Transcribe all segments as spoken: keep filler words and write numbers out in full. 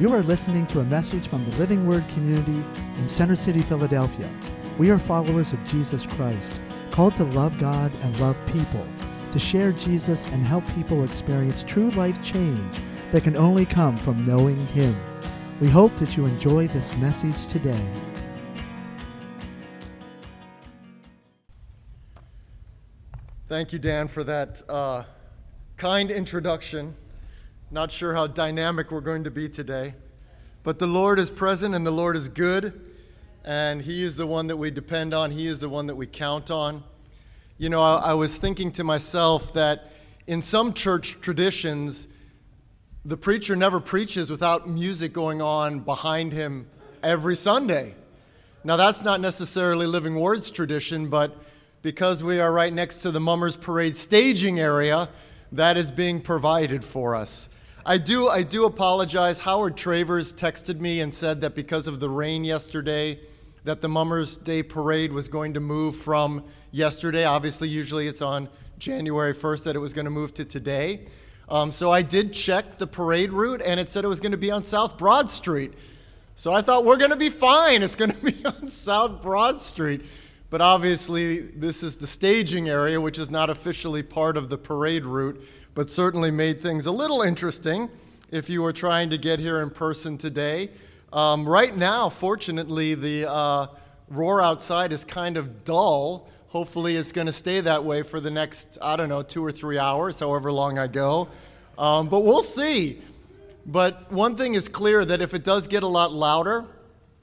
You are listening to a message from the Living Word Community in Center City, Philadelphia. We are followers of Jesus Christ, called to love God and love people, to share Jesus and help people experience true life change that can only come from knowing Him. We hope that you enjoy this message today. Thank you, Dan, for that uh, kind introduction. Not sure how dynamic we're going to be today, but the Lord is present and the Lord is good, and He is the one that we depend on. He is the one that we count on. You know, I, I was thinking to myself that in some church traditions, the preacher never preaches without music going on behind him every Sunday. Now, that's not necessarily Living Word's tradition, but because we are right next to the Mummers Parade staging area, that is being provided for us. I do I do apologize. Howard Travers texted me and said that because of the rain yesterday, that the Mummers Day Parade was going to move from yesterday. Obviously, usually it's on January first that it was going to move to today. Um, so I did check the parade route, and it said it was going to be on South Broad Street. So I thought, we're going to be fine. It's going to be on South Broad Street. But obviously, this is the staging area, which is not officially part of the parade route, but certainly made things a little interesting if you were trying to get here in person today. Um, right now, fortunately, the uh, roar outside is kind of dull. Hopefully it's going to stay that way for the next, I don't know, two or three hours, however long I go. Um, but we'll see. But one thing is clear, that if it does get a lot louder,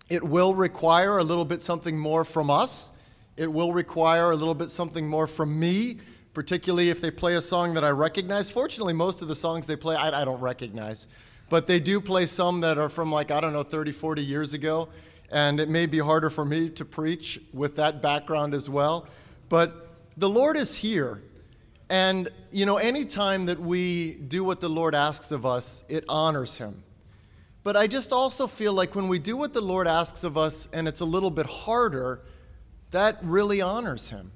it will require a little bit something more from us. It will require a little bit something more from me, particularly if they play a song that I recognize. Fortunately, most of the songs they play, I, I don't recognize. But they do play some that are from, like, I don't know, thirty, forty years ago. And it may be harder for me to preach with that background as well. But the Lord is here. And, you know, any time that we do what the Lord asks of us, it honors Him. But I just also feel like when we do what the Lord asks of us and it's a little bit harder, that really honors Him.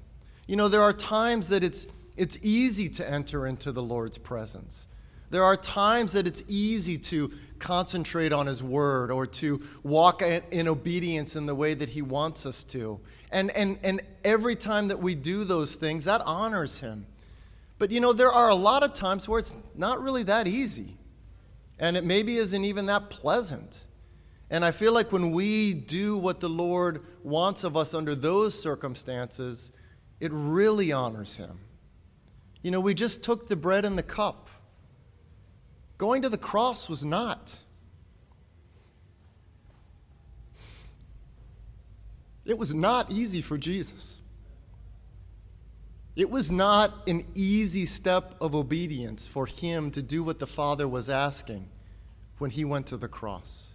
You know, there are times that it's it's easy to enter into the Lord's presence. There are times that it's easy to concentrate on His word or to walk in obedience in the way that He wants us to. And, and, and every time that we do those things, that honors Him. But, you know, there are a lot of times where it's not really that easy. And it maybe isn't even that pleasant. And I feel like when we do what the Lord wants of us under those circumstances, it really honors Him. You know, we just took the bread and the cup. Going to the cross was not. It was not easy for Jesus. It was not an easy step of obedience for Him to do what the Father was asking when He went to the cross.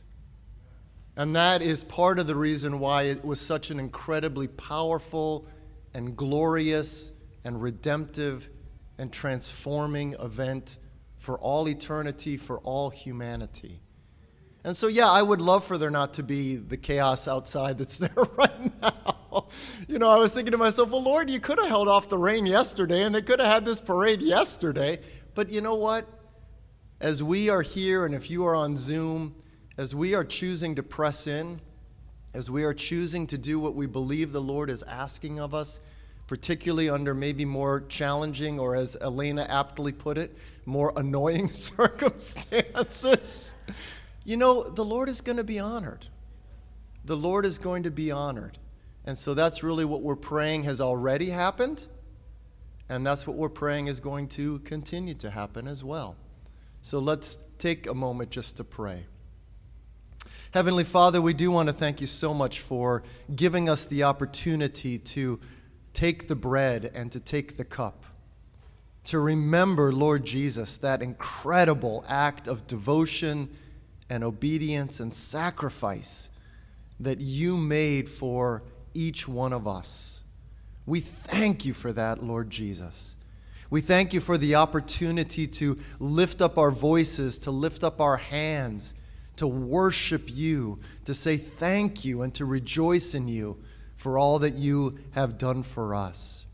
And that is part of the reason why it was such an incredibly powerful and glorious and redemptive and transforming event for all eternity, for all humanity. And so, yeah, I would love for there not to be the chaos outside that's there right now. You know, I was thinking to myself, well, Lord, you could have held off the rain yesterday, and they could have had this parade yesterday. But you know what? As we are here, and if you are on Zoom, as we are choosing to press in, as we are choosing to do what we believe the Lord is asking of us, particularly under maybe more challenging, or as Elena aptly put it, more annoying circumstances, you know, the Lord is going to be honored. The Lord is going to be honored. And so that's really what we're praying has already happened, and that's what we're praying is going to continue to happen as well. So let's take a moment just to pray. Heavenly Father, we do want to thank You so much for giving us the opportunity to take the bread and to take the cup, to remember, Lord Jesus, that incredible act of devotion and obedience and sacrifice that You made for each one of us. We thank You for that, Lord Jesus. We thank You for the opportunity to lift up our voices, to lift up our hands, to worship You, to say thank You, and to rejoice in You for all that You have done for us.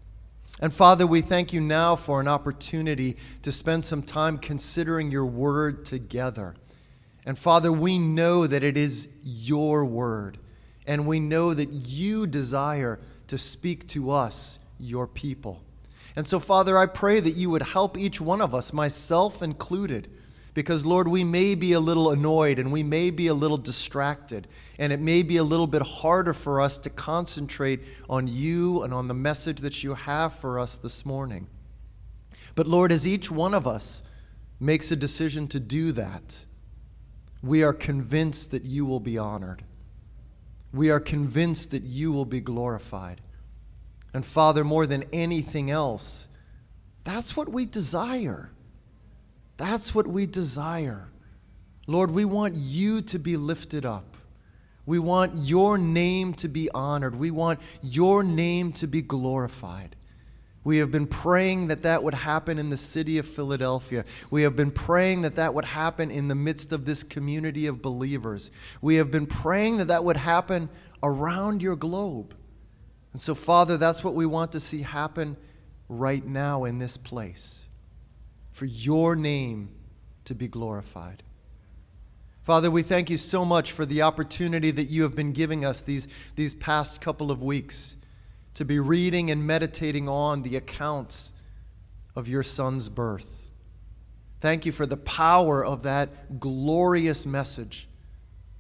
And Father, we thank You now for an opportunity to spend some time considering Your word together. And Father, we know that it is your word, and we know that you desire to speak to us, your people. And so, Father, I pray that you would help each one of us, myself included, because, Lord, we may be a little annoyed and we may be a little distracted, and it may be a little bit harder for us to concentrate on you and on the message that you have for us this morning. But, Lord, as each one of us makes a decision to do that, we are convinced that you will be honored. We are convinced that you will be glorified. And, Father, more than anything else, that's what we desire. That's what we desire. Lord, we want you to be lifted up. We want your name to be honored. We want your name to be glorified. We have been praying that that would happen in the city of Philadelphia. We have been praying that that would happen in the midst of this community of believers. We have been praying that that would happen around your globe. And so, Father, that's what we want to see happen right now in this place, for your name to be glorified. Father, we thank you so much for the opportunity that you have been giving us these, these past couple of weeks to be reading and meditating on the accounts of your Son's birth. Thank you for the power of that glorious message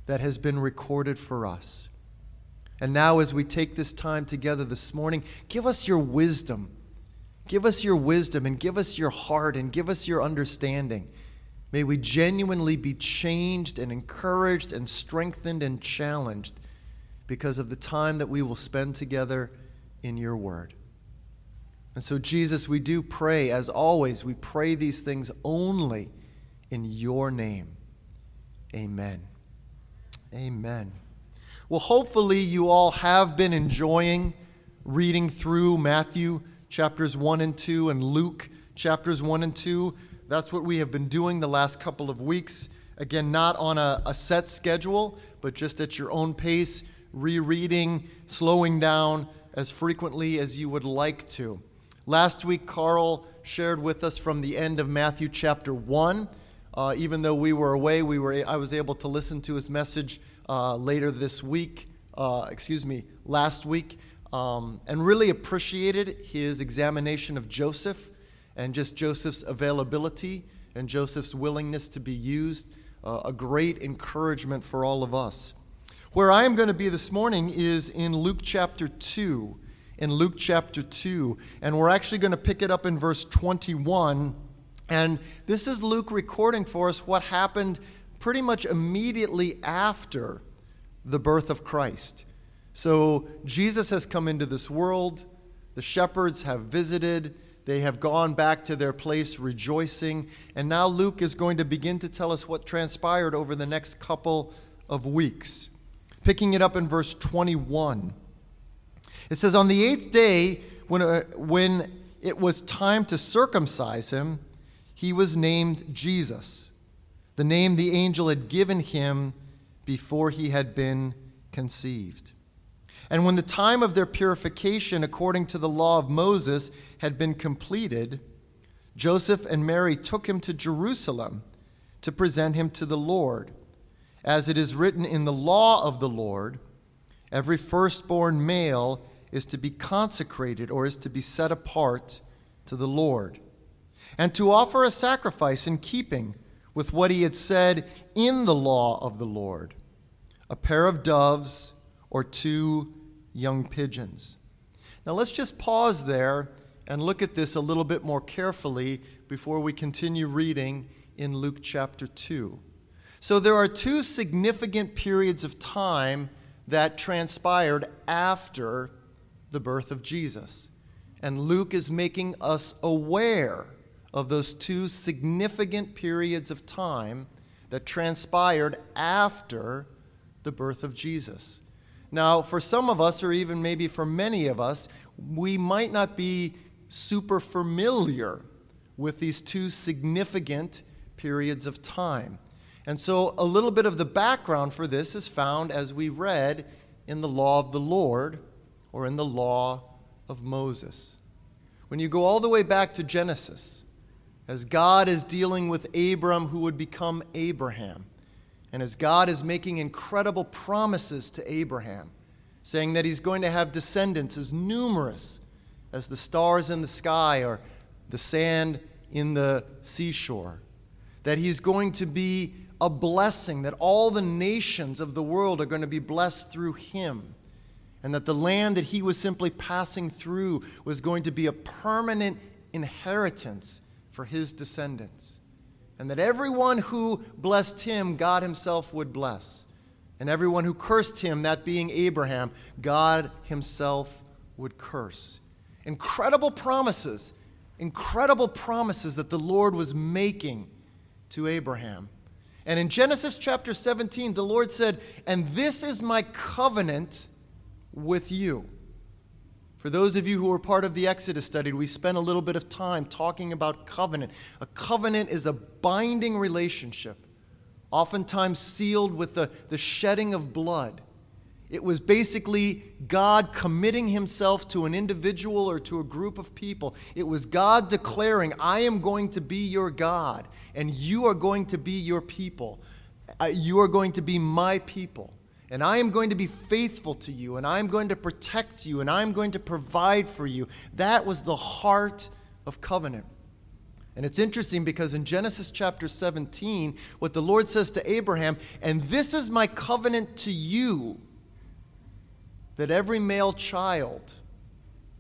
that has been recorded for us. And now, as we take this time together this morning, give us your wisdom. Give us your wisdom and give us your heart and give us your understanding. May we genuinely be changed and encouraged and strengthened and challenged because of the time that we will spend together in your word. And so, Jesus, we do pray, as always, we pray these things only in your name. Amen. Amen. Well, hopefully you all have been enjoying reading through Matthew chapters one and two and Luke chapters one and two. That's what we have been doing the last couple of weeks. Again, not on a, a set schedule, but just at your own pace, rereading, slowing down, as frequently as you would like to. Last week, Carl shared with us from the end of Matthew chapter one. Uh, even though we were away, we were I was able to listen to his message uh, later this week, uh, excuse me, last week, um, and really appreciated his examination of Joseph and just Joseph's availability and Joseph's willingness to be used. Uh, a great encouragement for all of us. Where I am going to be this morning is in Luke chapter two, in Luke chapter two, and we're actually going to pick it up in verse twenty-one, and this is Luke recording for us what happened pretty much immediately after the birth of Christ. So Jesus has come into this world, the shepherds have visited, they have gone back to their place rejoicing, and now Luke is going to begin to tell us what transpired over the next couple of weeks. Picking it up in verse twenty-one. It says, on the eighth day, when, uh, when it was time to circumcise him, he was named Jesus, the name the angel had given him before he had been conceived. And when the time of their purification, according to the law of Moses, had been completed, Joseph and Mary took him to Jerusalem to present him to the Lord. As it is written in the law of the Lord, every firstborn male is to be consecrated or is to be set apart to the Lord, and to offer a sacrifice in keeping with what he had said in the law of the Lord, a pair of doves or two young pigeons. Now let's just pause there and look at this a little bit more carefully before we continue reading in Luke chapter two. So there are two significant periods of time that transpired after the birth of Jesus. And Luke is making us aware of those two significant periods of time that transpired after the birth of Jesus. Now, for some of us, or even maybe for many of us, we might not be super familiar with these two significant periods of time. And so a little bit of the background for this is found, as we read, in the law of the Lord, or in the law of Moses. When you go all the way back to Genesis, as God is dealing with Abram, who would become Abraham, And as God is making incredible promises to Abraham, saying that he's going to have descendants as numerous as the stars in the sky or the sand in the seashore, that he's going to be a blessing, that all the nations of the world are going to be blessed through him, and that the land that he was simply passing through was going to be a permanent inheritance for his descendants, and that everyone who blessed him, God himself would bless, and everyone who cursed him, that being Abraham, God himself would curse. Incredible promises, incredible promises that the Lord was making to Abraham. And in Genesis chapter seventeen, the Lord said, "And this is my covenant with you." For those of you who were part of the Exodus study, we spent a little bit of time talking about covenant. A covenant is a binding relationship, oftentimes sealed with the, the shedding of blood. It was basically God committing himself to an individual or to a group of people. It was God declaring, I am going to be your God, and you are going to be your people. You are going to be my people, and I am going to be faithful to you, and I am going to protect you, and I am going to provide for you. That was the heart of covenant. And it's interesting because in Genesis chapter seventeen, what the Lord says to Abraham, and this is my covenant to you, that every male child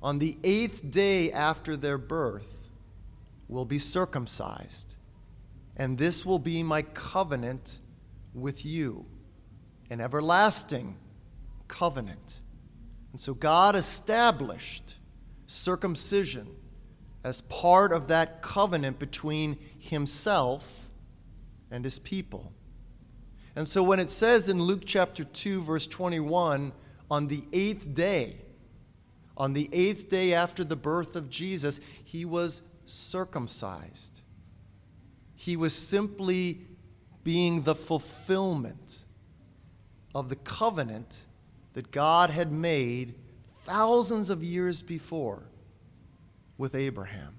on the eighth day after their birth will be circumcised. And this will be my covenant with you, an everlasting covenant. And so God established circumcision as part of that covenant between himself and his people. And so when it says in Luke chapter two, verse twenty-one, on the eighth day, on the eighth day after the birth of Jesus, he was circumcised. He was simply being the fulfillment of the covenant that God had made thousands of years before with Abraham.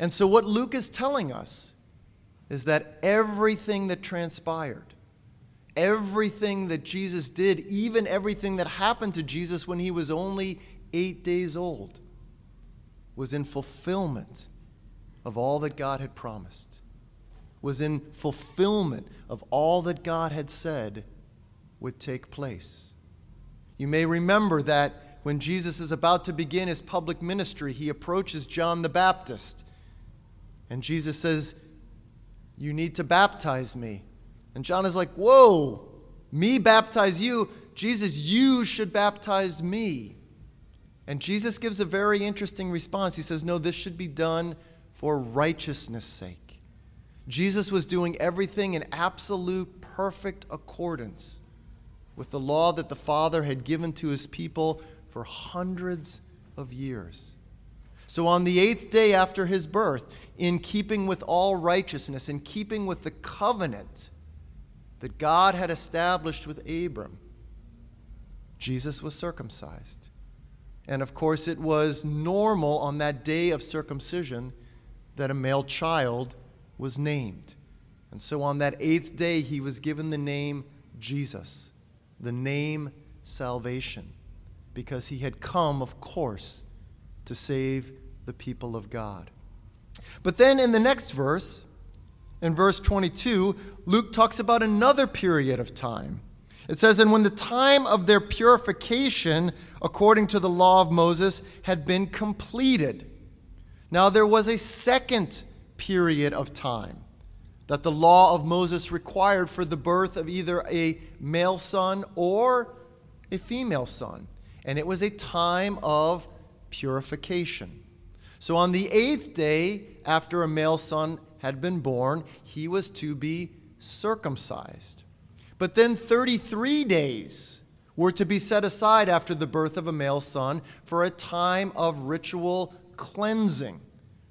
And so what Luke is telling us is that everything that transpired, everything that Jesus did, even everything that happened to Jesus when he was only eight days old, was in fulfillment of all that God had promised, was in fulfillment of all that God had said would take place. You may remember that when Jesus is about to begin his public ministry, he approaches John the Baptist, and Jesus says, "You need to baptize me." And John is like, whoa, me baptize you? Jesus, you should baptize me. And Jesus gives a very interesting response. He says, no, this should be done for righteousness' sake. Jesus was doing everything in absolute perfect accordance with the law that the Father had given to his people for hundreds of years. So on the eighth day after his birth, in keeping with all righteousness, in keeping with the covenant that God had established with Abram, Jesus was circumcised. And of course, it was normal on that day of circumcision that a male child was named. And so on that eighth day, he was given the name Jesus, the name salvation, because he had come, of course, to save the people of God. But then in the next verse, in verse twenty-two, Luke talks about another period of time. It says, and when the time of their purification, according to the law of Moses, had been completed. Now there was a second period of time that the law of Moses required for the birth of either a male son or a female son. And it was a time of purification. So on the eighth day after a male son had been born, he was to be circumcised. But then thirty-three days were to be set aside after the birth of a male son for a time of ritual cleansing.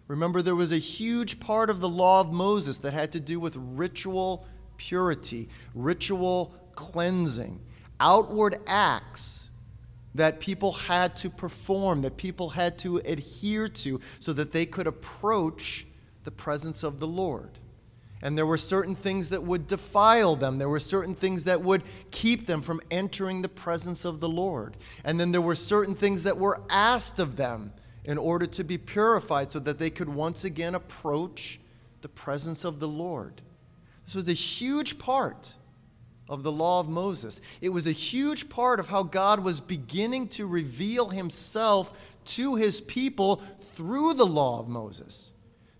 Remember, there was a huge part of the law of Moses that had to do with ritual purity, ritual cleansing, outward acts that people had to perform, that people had to adhere to so that they could approach the presence of the Lord. And there were certain things that would defile them. There were certain things that would keep them from entering the presence of the Lord. And then there were certain things that were asked of them in order to be purified so that they could once again approach the presence of the Lord. This was a huge part of the law of Moses. It was a huge part of how God was beginning to reveal himself to his people through the law of Moses.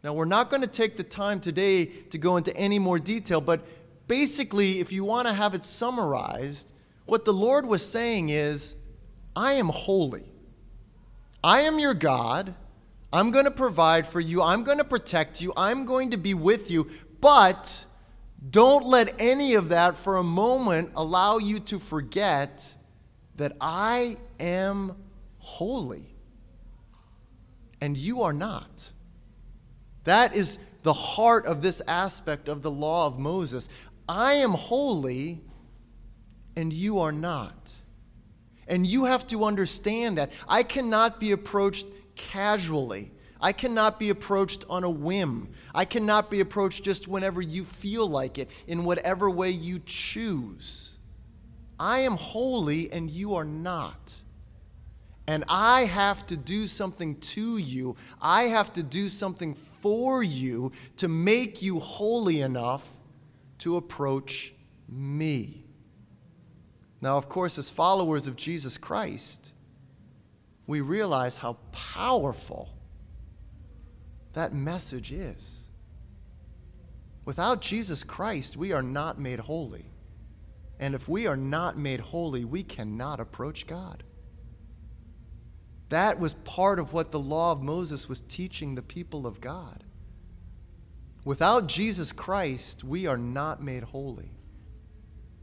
Now, we're not going to take the time today to go into any more detail, but basically, if you want to have it summarized, what the Lord was saying is, I am holy. I am your God. I'm going to provide for you. I'm going to protect you. I'm going to be with you, but don't let any of that for a moment allow you to forget that I am holy and you are not. That is the heart of this aspect of the law of Moses. I am holy and you are not. And you have to understand that. I cannot be approached casually. I cannot be approached on a whim. I cannot be approached just whenever you feel like it, in whatever way you choose. I am holy and you are not. And I have to do something to you. I have to do something for you to make you holy enough to approach me. Now, of course, as followers of Jesus Christ, we realize how powerful that message is. Without Jesus Christ, we are not made holy. And if we are not made holy, we cannot approach God. That was part of what the law of Moses was teaching the people of God. Without Jesus Christ, we are not made holy.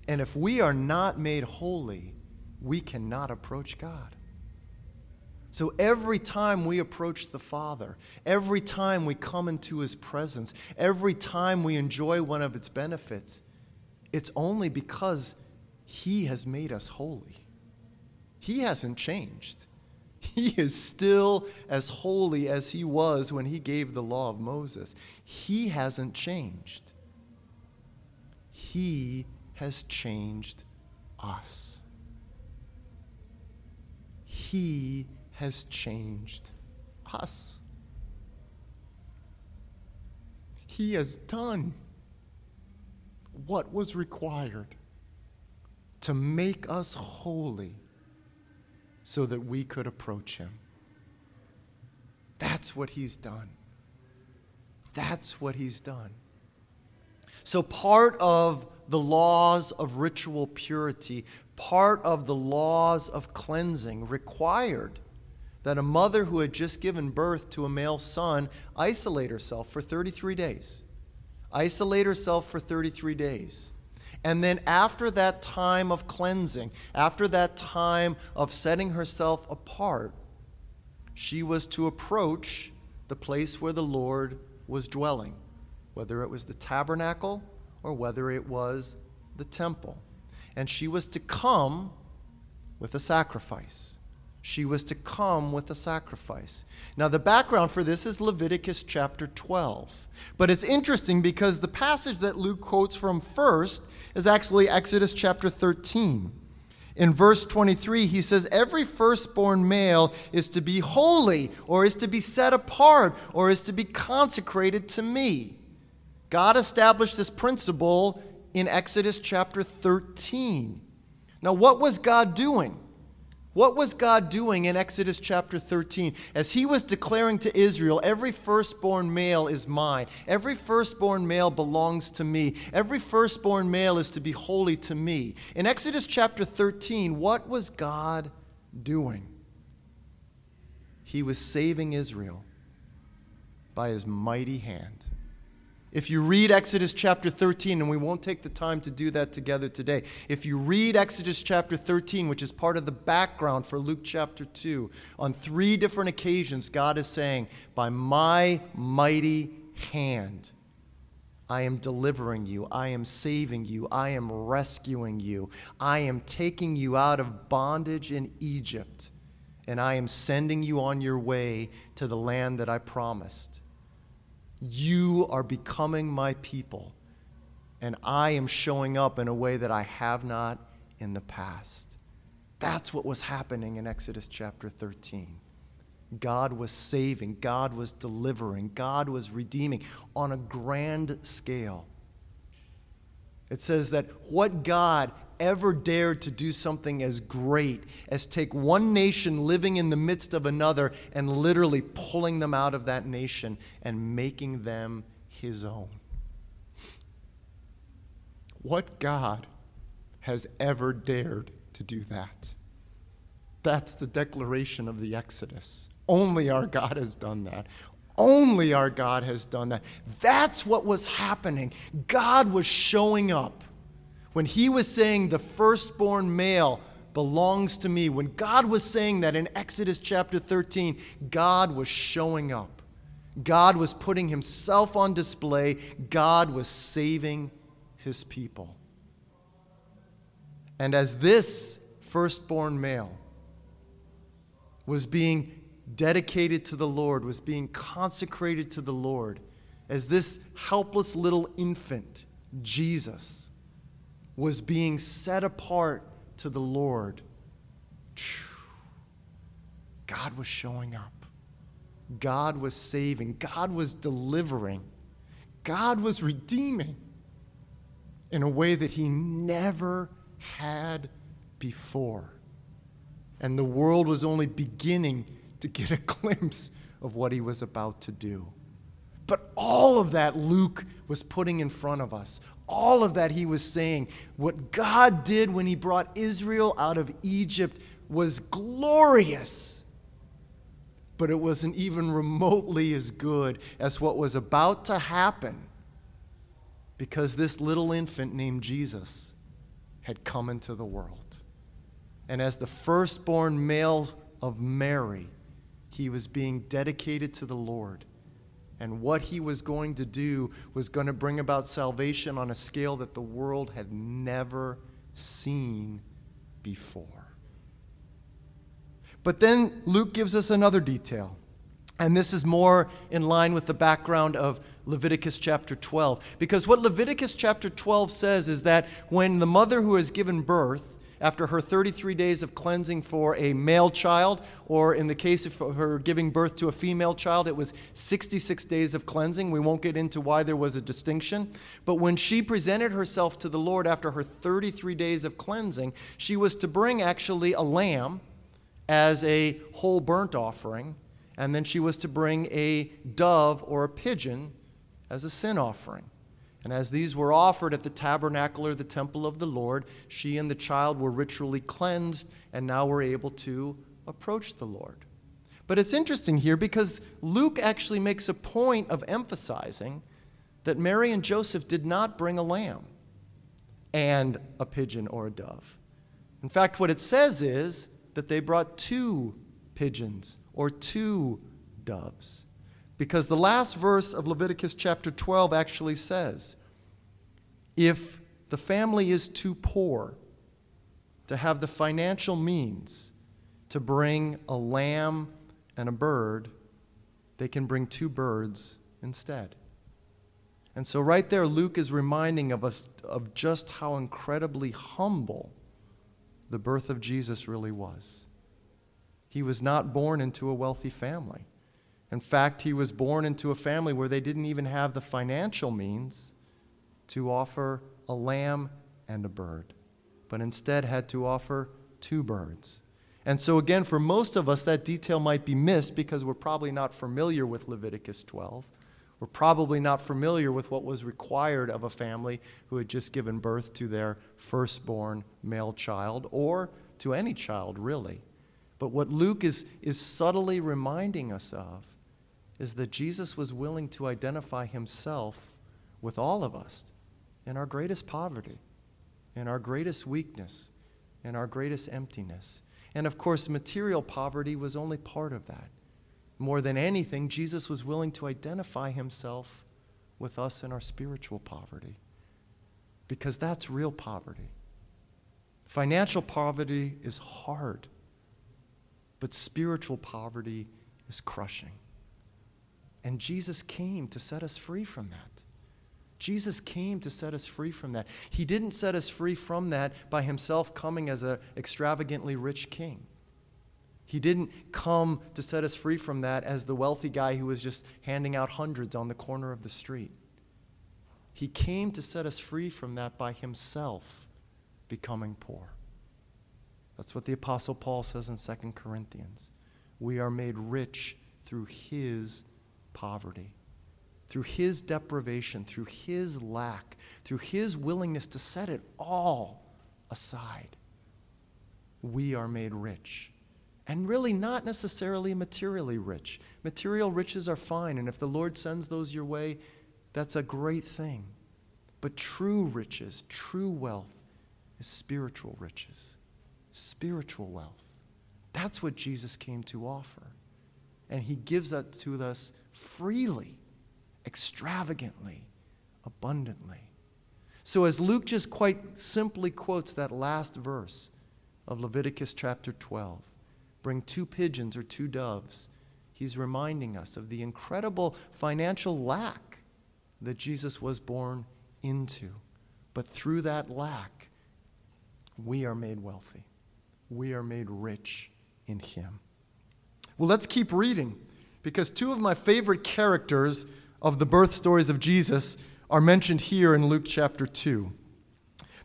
And if we are not made holy, we cannot approach God. So every time we approach the Father, every time we come into his presence, every time we enjoy one of its benefits, it's only because he has made us holy. He hasn't changed. He is still as holy as he was when he gave the law of Moses. He hasn't changed. He has changed us. He has changed us. He has done what was required to make us holy so that we could approach him. That's what he's done. That's what he's done. So part of the laws of ritual purity, part of the laws of cleansing required that a mother who had just given birth to a male son isolate herself for thirty-three days. Isolate herself for thirty-three days. And then after that time of cleansing, after that time of setting herself apart, she was to approach the place where the Lord was dwelling, whether it was the tabernacle or whether it was the temple. And she was to come with a sacrifice. She was to come with a sacrifice. Now, the background for this is Leviticus chapter twelve. But it's interesting because the passage that Luke quotes from first is actually Exodus chapter thirteen. In verse twenty-three, he says, every firstborn male is to be holy, or is to be set apart, or is to be consecrated to me. God established this principle in Exodus chapter thirteen. Now, what was God doing? What was God doing in Exodus chapter thirteen? As he was declaring to Israel, every firstborn male is mine. Every firstborn male belongs to me. Every firstborn male is to be holy to me. In Exodus chapter thirteen, what was God doing? He was saving Israel by his mighty hand. If you read Exodus chapter thirteen, and we won't take the time to do that together today, if you read Exodus chapter thirteen, which is part of the background for Luke chapter two, on three different occasions, God is saying, by my mighty hand, I am delivering you, I am saving you, I am rescuing you, I am taking you out of bondage in Egypt, and I am sending you on your way to the land that I promised. You are becoming my people, and I am showing up in a way that I have not in the past. That's what was happening in Exodus chapter thirteen. God was saving, God was delivering, God was redeeming on a grand scale. It says that what God ever dared to do something as great as take one nation living in the midst of another and literally pulling them out of that nation and making them his own? What God has ever dared to do that? That's the declaration of the Exodus. Only our God has done that. Only our God has done that. That's what was happening. God was showing up. When he was saying the firstborn male belongs to me, when God was saying that in Exodus chapter thirteen, God was showing up. God was putting himself on display. God was saving his people. And as this firstborn male was being dedicated to the Lord, was being consecrated to the Lord, as this helpless little infant, Jesus, was being set apart to the Lord, God was showing up. God was saving. God was delivering. God was redeeming in a way that he never had before. And the world was only beginning to get a glimpse of what he was about to do. But all of that Luke was putting in front of us. All of that he was saying. What God did when he brought Israel out of Egypt was glorious. But it wasn't even remotely as good as what was about to happen, because this little infant named Jesus had come into the world. And as the firstborn male of Mary, he was being dedicated to the Lord. And what he was going to do was going to bring about salvation on a scale that the world had never seen before. But then Luke gives us another detail. And this is more in line with the background of Leviticus chapter twelve. Because what Leviticus chapter twelve says is that when the mother who has given birth, after her thirty-three days of cleansing for a male child, or in the case of her giving birth to a female child, it was sixty-six days of cleansing. We won't get into why there was a distinction. But when she presented herself to the Lord after her thirty-three days of cleansing, she was to bring actually a lamb as a whole burnt offering, and then she was to bring a dove or a pigeon as a sin offering. And as these were offered at the tabernacle or the temple of the Lord, she and the child were ritually cleansed and now were able to approach the Lord. But it's interesting here because Luke actually makes a point of emphasizing that Mary and Joseph did not bring a lamb and a pigeon or a dove. In fact, what it says is that they brought two pigeons or two doves. Because the last verse of Leviticus chapter twelve actually says, if the family is too poor to have the financial means to bring a lamb and a bird, they can bring two birds instead. And so right there, Luke is reminding of us of just how incredibly humble the birth of Jesus really was. He was not born into a wealthy family. In fact, he was born into a family where they didn't even have the financial means to offer a lamb and a bird, but instead had to offer two birds. And so again, for most of us, that detail might be missed because we're probably not familiar with Leviticus twelve. We're probably not familiar with what was required of a family who had just given birth to their firstborn male child, or to any child, really. But what Luke is, is subtly reminding us of is that Jesus was willing to identify himself with all of us in our greatest poverty, in our greatest weakness, in our greatest emptiness. And of course, material poverty was only part of that. More than anything, Jesus was willing to identify himself with us in our spiritual poverty, because that's real poverty. Financial poverty is hard, but spiritual poverty is crushing. And Jesus came to set us free from that. Jesus came to set us free from that. He didn't set us free from that by himself coming as an extravagantly rich king. He didn't come to set us free from that as the wealthy guy who was just handing out hundreds on the corner of the street. He came to set us free from that by himself becoming poor. That's what the Apostle Paul says in Second Corinthians. We are made rich through his poverty, through his deprivation, through his lack, through his willingness to set it all aside. We are made rich. And really not necessarily materially rich. Material riches are fine, and if the Lord sends those your way, that's a great thing. But true riches, true wealth, is spiritual riches, spiritual wealth. That's what Jesus came to offer. And he gives that to us freely, extravagantly, abundantly. So as Luke just quite simply quotes that last verse of Leviticus chapter twelve, bring two pigeons or two doves, he's reminding us of the incredible financial lack that Jesus was born into. But through that lack, we are made wealthy. We are made rich in him. Well, let's keep reading, because two of my favorite characters of the birth stories of Jesus are mentioned here in Luke chapter two.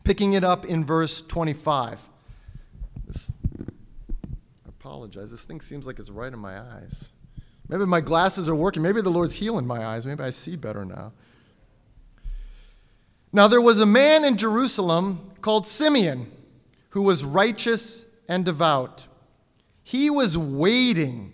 Picking it up in verse twenty-five. This Apologize. This thing seems like it's right in my eyes. Maybe my glasses are working. Maybe the Lord's healing my eyes. Maybe I see better now. Now there was a man in Jerusalem called Simeon who was righteous and devout. He was waiting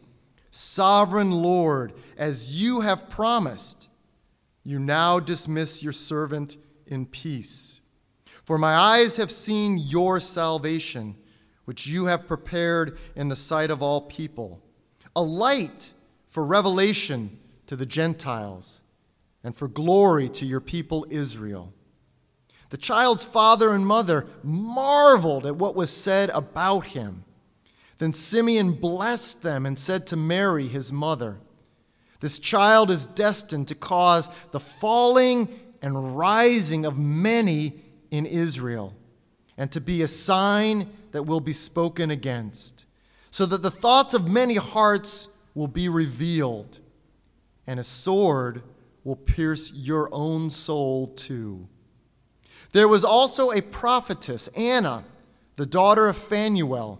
Sovereign Lord, as you have promised, you now dismiss your servant in peace. For my eyes have seen your salvation, which you have prepared in the sight of all people, a light for revelation to the Gentiles and for glory to your people Israel. The child's father and mother marveled at what was said about him. Then Simeon blessed them and said to Mary, his mother, This child is destined to cause the falling and rising of many in Israel, and to be a sign that will be spoken against, so that the thoughts of many hearts will be revealed, and a sword will pierce your own soul too. There was also a prophetess, Anna, the daughter of Phanuel,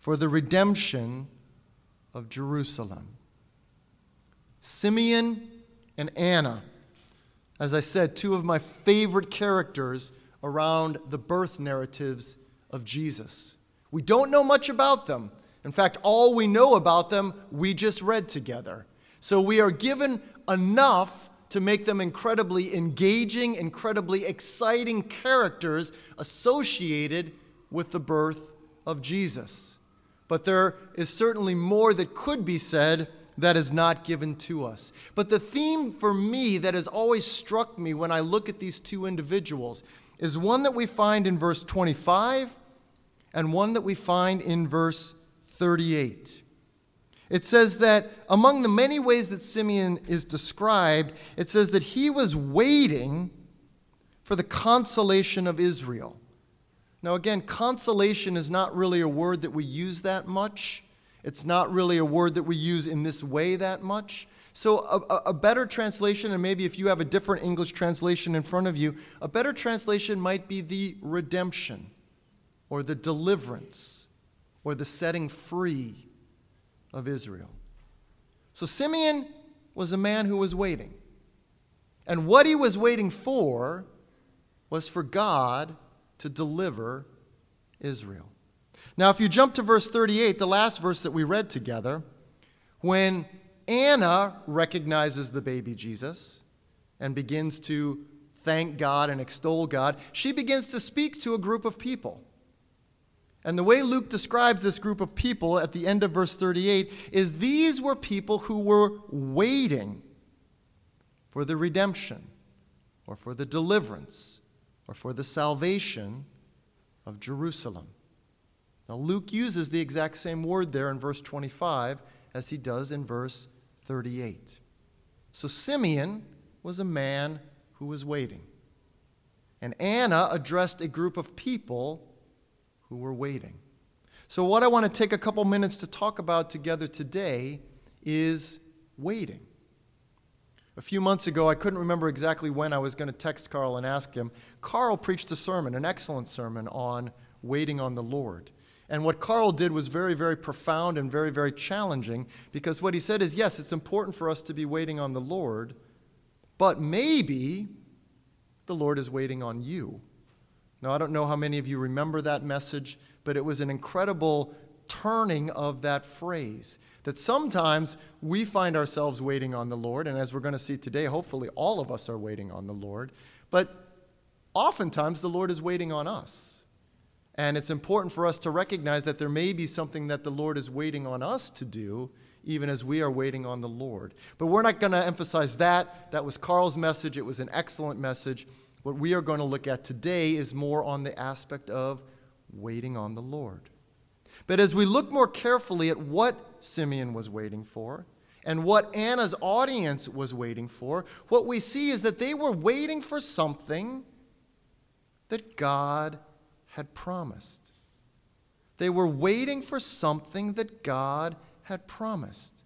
for the redemption of Jerusalem. Simeon and Anna, as I said, two of my favorite characters around the birth narratives of Jesus. We don't know much about them. In fact, all we know about them, we just read together. So we are given enough to make them incredibly engaging, incredibly exciting characters associated with the birth of Jesus. But there is certainly more that could be said that is not given to us. But the theme for me that has always struck me when I look at these two individuals is one that we find in verse twenty-five and one that we find in verse thirty-eight. It says that among the many ways that Simeon is described, it says that he was waiting for the consolation of Israel. Now again, consolation is not really a word that we use that much. It's not really a word that we use in this way that much. So a, a better translation, and maybe if you have a different English translation in front of you, a better translation might be the redemption or the deliverance or the setting free of Israel. So Simeon was a man who was waiting. And what he was waiting for was for God to deliver Israel. Now, if you jump to verse thirty-eight, the last verse that we read together, when Anna recognizes the baby Jesus and begins to thank God and extol God, she begins to speak to a group of people. And the way Luke describes this group of people at the end of verse thirty-eight is these were people who were waiting for the redemption or for the deliverance or for the salvation of Jerusalem. Now, Luke uses the exact same word there in verse twenty-five as he does in verse thirty-eight. So Simeon was a man who was waiting. And Anna addressed a group of people who were waiting. So what I want to take a couple minutes to talk about together today is waiting. A few months ago, I couldn't remember exactly when, I was going to text Carl and ask him. Carl preached a sermon, an excellent sermon on waiting on the Lord. And what Carl did was very, very profound and very, very challenging, because what he said is, yes, it's important for us to be waiting on the Lord, but maybe the Lord is waiting on you. Now, I don't know how many of you remember that message, but it was an incredible turning of that phrase, that sometimes we find ourselves waiting on the Lord, and as we're going to see today, hopefully all of us are waiting on the Lord, but oftentimes the Lord is waiting on us. And it's important for us to recognize that there may be something that the Lord is waiting on us to do, even as we are waiting on the Lord. But we're not going to emphasize that. That was Carl's message. It was an excellent message. What we are going to look at today is more on the aspect of waiting on the Lord. But as we look more carefully at what Simeon was waiting for and what Anna's audience was waiting for, what we see is that they were waiting for something that God had promised. They were waiting for something that God had promised.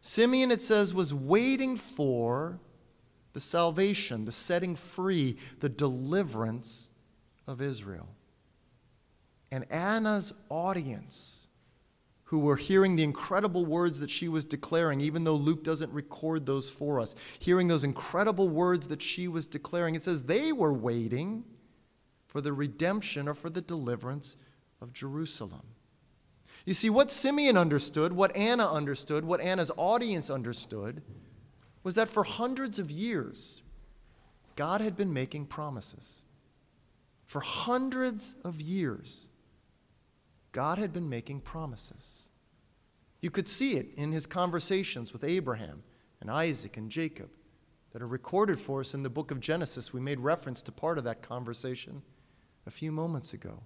Simeon, it says, was waiting for the salvation, the setting free, the deliverance of Israel. And Anna's audience, who were hearing the incredible words that she was declaring, even though Luke doesn't record those for us, hearing those incredible words that she was declaring, it says they were waiting for the redemption or for the deliverance of Jerusalem. You see, what Simeon understood, what Anna understood, what Anna's audience understood, was that for hundreds of years, God had been making promises. For hundreds of years, God had been making promises. You could see it in his conversations with Abraham and Isaac and Jacob that are recorded for us in the book of Genesis. We made reference to part of that conversation a few moments ago.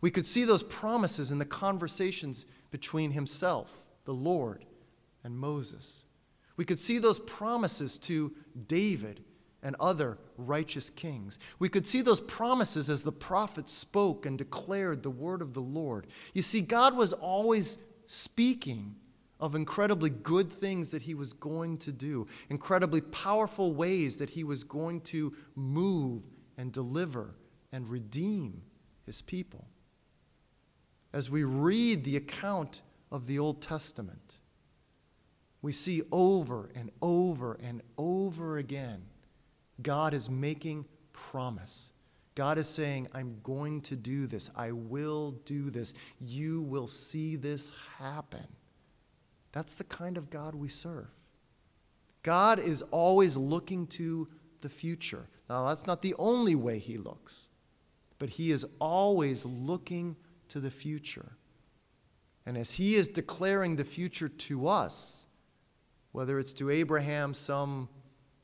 We could see those promises in the conversations between himself, the Lord, and Moses. We could see those promises to David and other righteous kings. We could see those promises as the prophets spoke and declared the word of the Lord. You see, God was always speaking of incredibly good things that he was going to do, incredibly powerful ways that he was going to move and deliver and redeem his people. As we read the account of the Old Testament, we see over and over and over again, God is making promise. God is saying, I'm going to do this. I will do this. You will see this happen. That's the kind of God we serve. God is always looking to the future. Now, that's not the only way he looks, but he is always looking to the future. And as he is declaring the future to us, whether it's to Abraham some,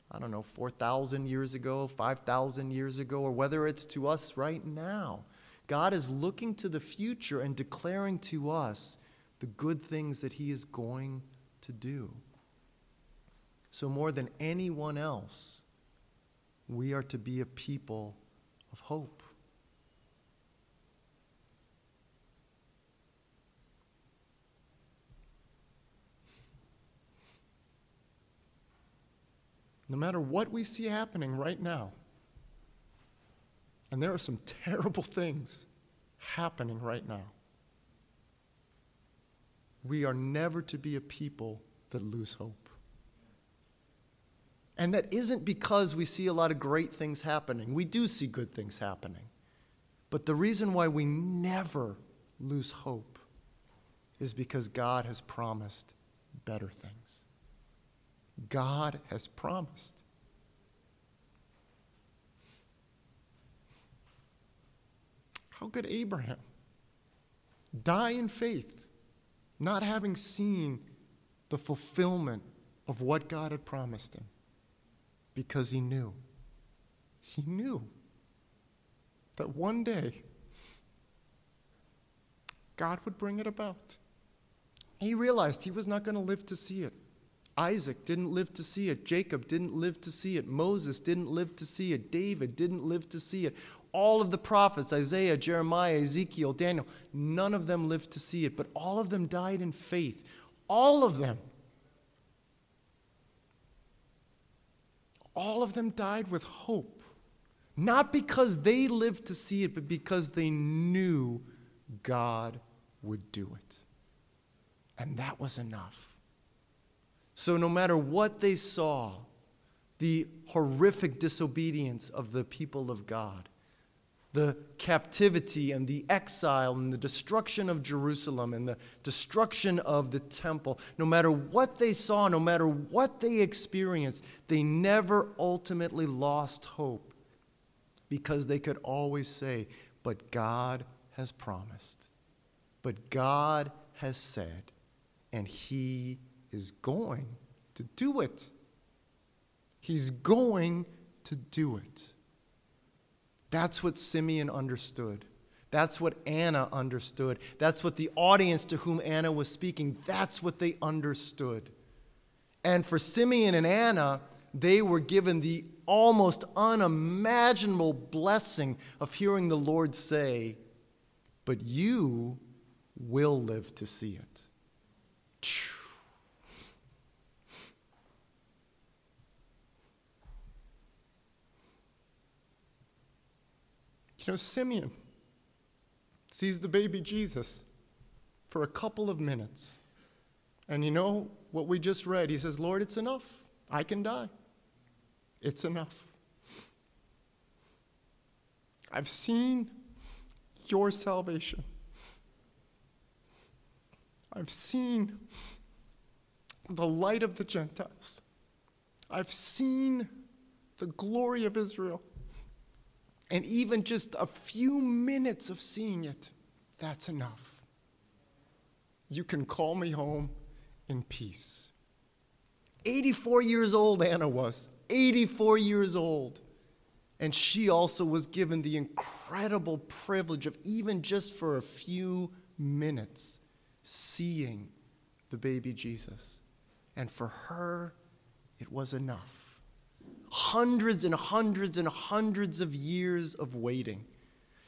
I don't know, four thousand years ago, five thousand years ago, or whether it's to us right now, God is looking to the future and declaring to us the good things that he is going to do. So more than anyone else, we are to be a people of hope. no matter what we see happening right now. And there are some terrible things happening right now. We are never to be a people that lose hope. And that isn't because we see a lot of great things happening. We do see good things happening. But the reason why we never lose hope is because God has promised better things. God has promised. How could Abraham die in faith, not having seen the fulfillment of what God had promised him? Because he knew. He knew that one day God would bring it about. He realized he was not going to live to see it. Isaac didn't live to see it. Jacob didn't live to see it. Moses didn't live to see it. David didn't live to see it. All of the prophets, Isaiah, Jeremiah, Ezekiel, Daniel, none of them lived to see it, but all of them died in faith. All of them. All of them died with hope. Not because they lived to see it, but because they knew God would do it. And that was enough. So no matter what they saw, the horrific disobedience of the people of God, the captivity and the exile and the destruction of Jerusalem and the destruction of the temple, no matter what they saw, no matter what they experienced, they never ultimately lost hope because they could always say, but God has promised, but God has said, and he is going to do it. He's going to do it. That's what Simeon understood. That's what Anna understood. That's what the audience to whom Anna was speaking, that's what they understood. And for Simeon and Anna, they were given the almost unimaginable blessing of hearing the Lord say, but you will live to see it. You know, Simeon sees the baby Jesus for a couple of minutes. And you know what we just read? He says, Lord, it's enough. I can die. It's enough. I've seen your salvation. I've seen the light of the Gentiles. I've seen the glory of Israel. And even just a few minutes of seeing it, that's enough. You can call me home in peace. eighty-four years old Anna was, eighty-four years old. And she also was given the incredible privilege of even just for a few minutes seeing the baby Jesus. And for her, it was enough. Hundreds and hundreds and hundreds of years of waiting.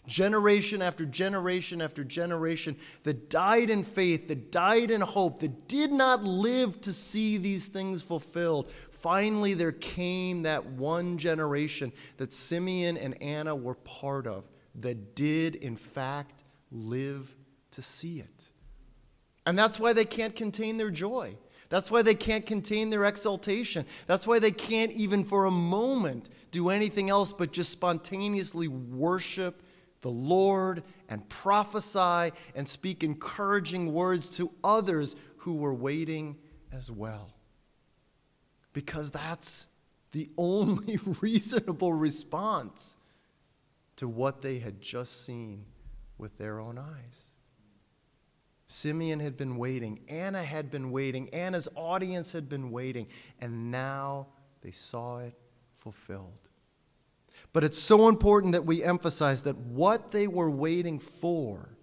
Generation after generation after generation that died in faith, that died in hope, that did not live to see these things fulfilled. Finally, there came that one generation that Simeon and Anna were part of that did, in fact, live to see it. And that's why they can't contain their joy. That's why they can't contain their exaltation. That's why they can't even for a moment do anything else but just spontaneously worship the Lord and prophesy and speak encouraging words to others who were waiting as well. Because that's the only reasonable response to what they had just seen with their own eyes. Simeon had been waiting, Anna had been waiting, Anna's audience had been waiting, and now they saw it fulfilled. But it's so important that we emphasize that what they were waiting for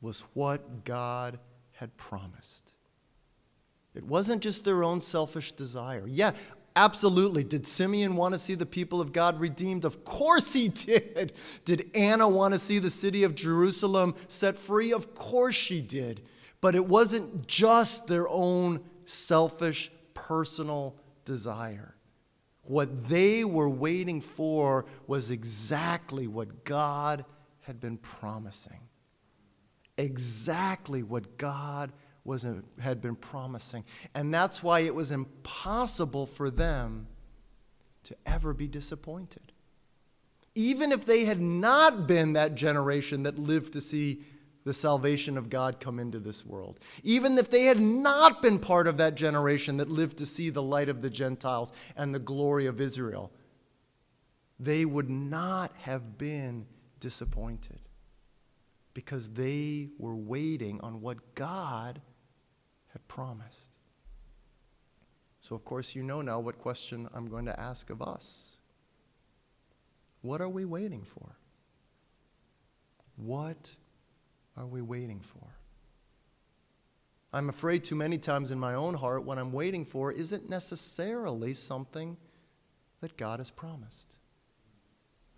was what God had promised. It wasn't just their own selfish desire. Yeah, absolutely. Did Simeon want to see the people of God redeemed? Of course he did. Did Anna want to see the city of Jerusalem set free? Of course she did. But it wasn't just their own selfish, personal desire. What they were waiting for was exactly what God had been promising. Exactly what God was had been promising. And that's why it was impossible for them to ever be disappointed. Even if they had not been that generation that lived to see the salvation of God come into this world. Even if they had not been part of that generation that lived to see the light of the Gentiles and the glory of Israel, they would not have been disappointed because they were waiting on what God had promised. So, of course, you know now what question I'm going to ask of us. What are we waiting for? What are we waiting for? I'm afraid too many times in my own heart, what I'm waiting for isn't necessarily something that God has promised.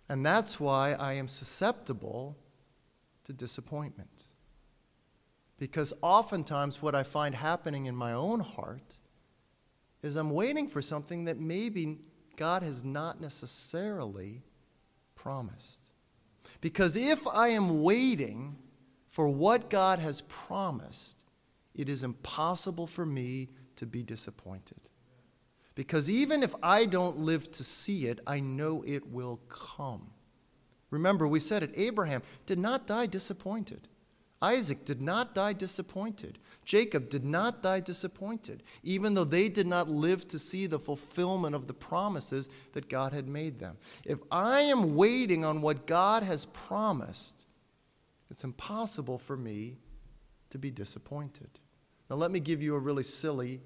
And that's why I am susceptible to disappointment. Because oftentimes what I find happening in my own heart is I'm waiting for something that maybe God has not necessarily promised. Because if I am waiting for what God has promised, it is impossible for me to be disappointed. Because even if I don't live to see it, I know it will come. Remember, we said it, Abraham did not die disappointed. Isaac did not die disappointed. Jacob did not die disappointed, even though they did not live to see the fulfillment of the promises that God had made them. If I am waiting on what God has promised, it's impossible for me to be disappointed. Now, let me give you a really silly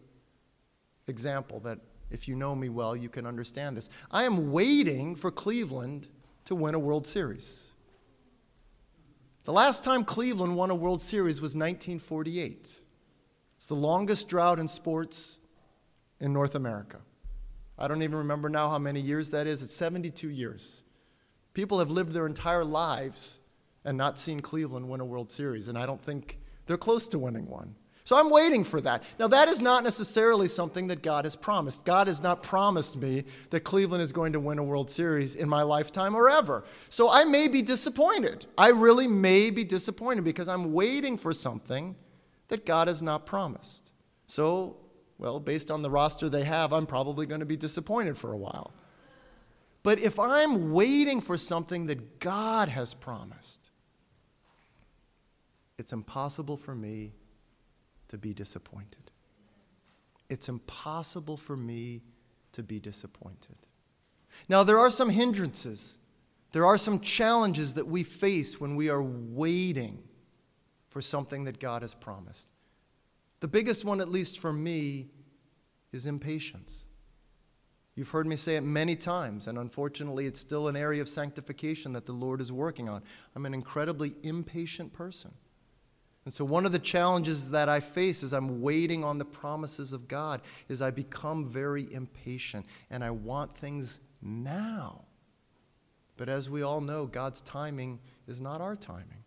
example that, if you know me well, you can understand this. I am waiting for Cleveland to win a World Series. The last time Cleveland won a World Series was nineteen forty-eight. It's the longest drought in sports in North America. I don't even remember now how many years that is. It's seventy-two years. People have lived their entire lives and not seen Cleveland win a World Series, and I don't think they're close to winning one. So I'm waiting for that. Now, that is not necessarily something that God has promised. God has not promised me that Cleveland is going to win a World Series in my lifetime or ever. So I may be disappointed. I really may be disappointed because I'm waiting for something that God has not promised. So, well, based on the roster they have, I'm probably going to be disappointed for a while. But if I'm waiting for something that God has promised, it's impossible for me to be disappointed. It's impossible for me to be disappointed. Now, there are some hindrances. There are some challenges that we face when we are waiting for something that God has promised. The biggest one, at least for me, is impatience. You've heard me say it many times, and unfortunately, it's still an area of sanctification that the Lord is working on. I'm an incredibly impatient person. And so one of the challenges that I face as I'm waiting on the promises of God is I become very impatient, and I want things now. But as we all know, God's timing is not our timing.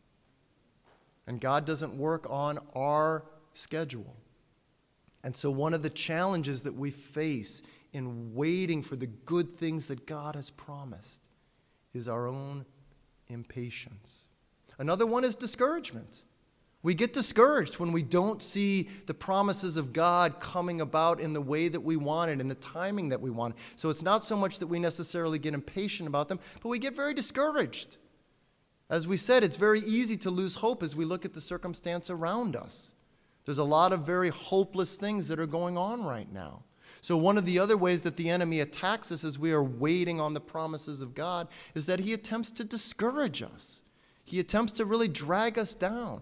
And God doesn't work on our schedule. And so one of the challenges that we face in waiting for the good things that God has promised is our own impatience. Another one is discouragement. We get discouraged when we don't see the promises of God coming about in the way that we want it, in the timing that we want. So it's not so much that we necessarily get impatient about them, but we get very discouraged. As we said, it's very easy to lose hope as we look at the circumstance around us. There's a lot of very hopeless things that are going on right now. So one of the other ways that the enemy attacks us as we are waiting on the promises of God is that he attempts to discourage us. He attempts to really drag us down.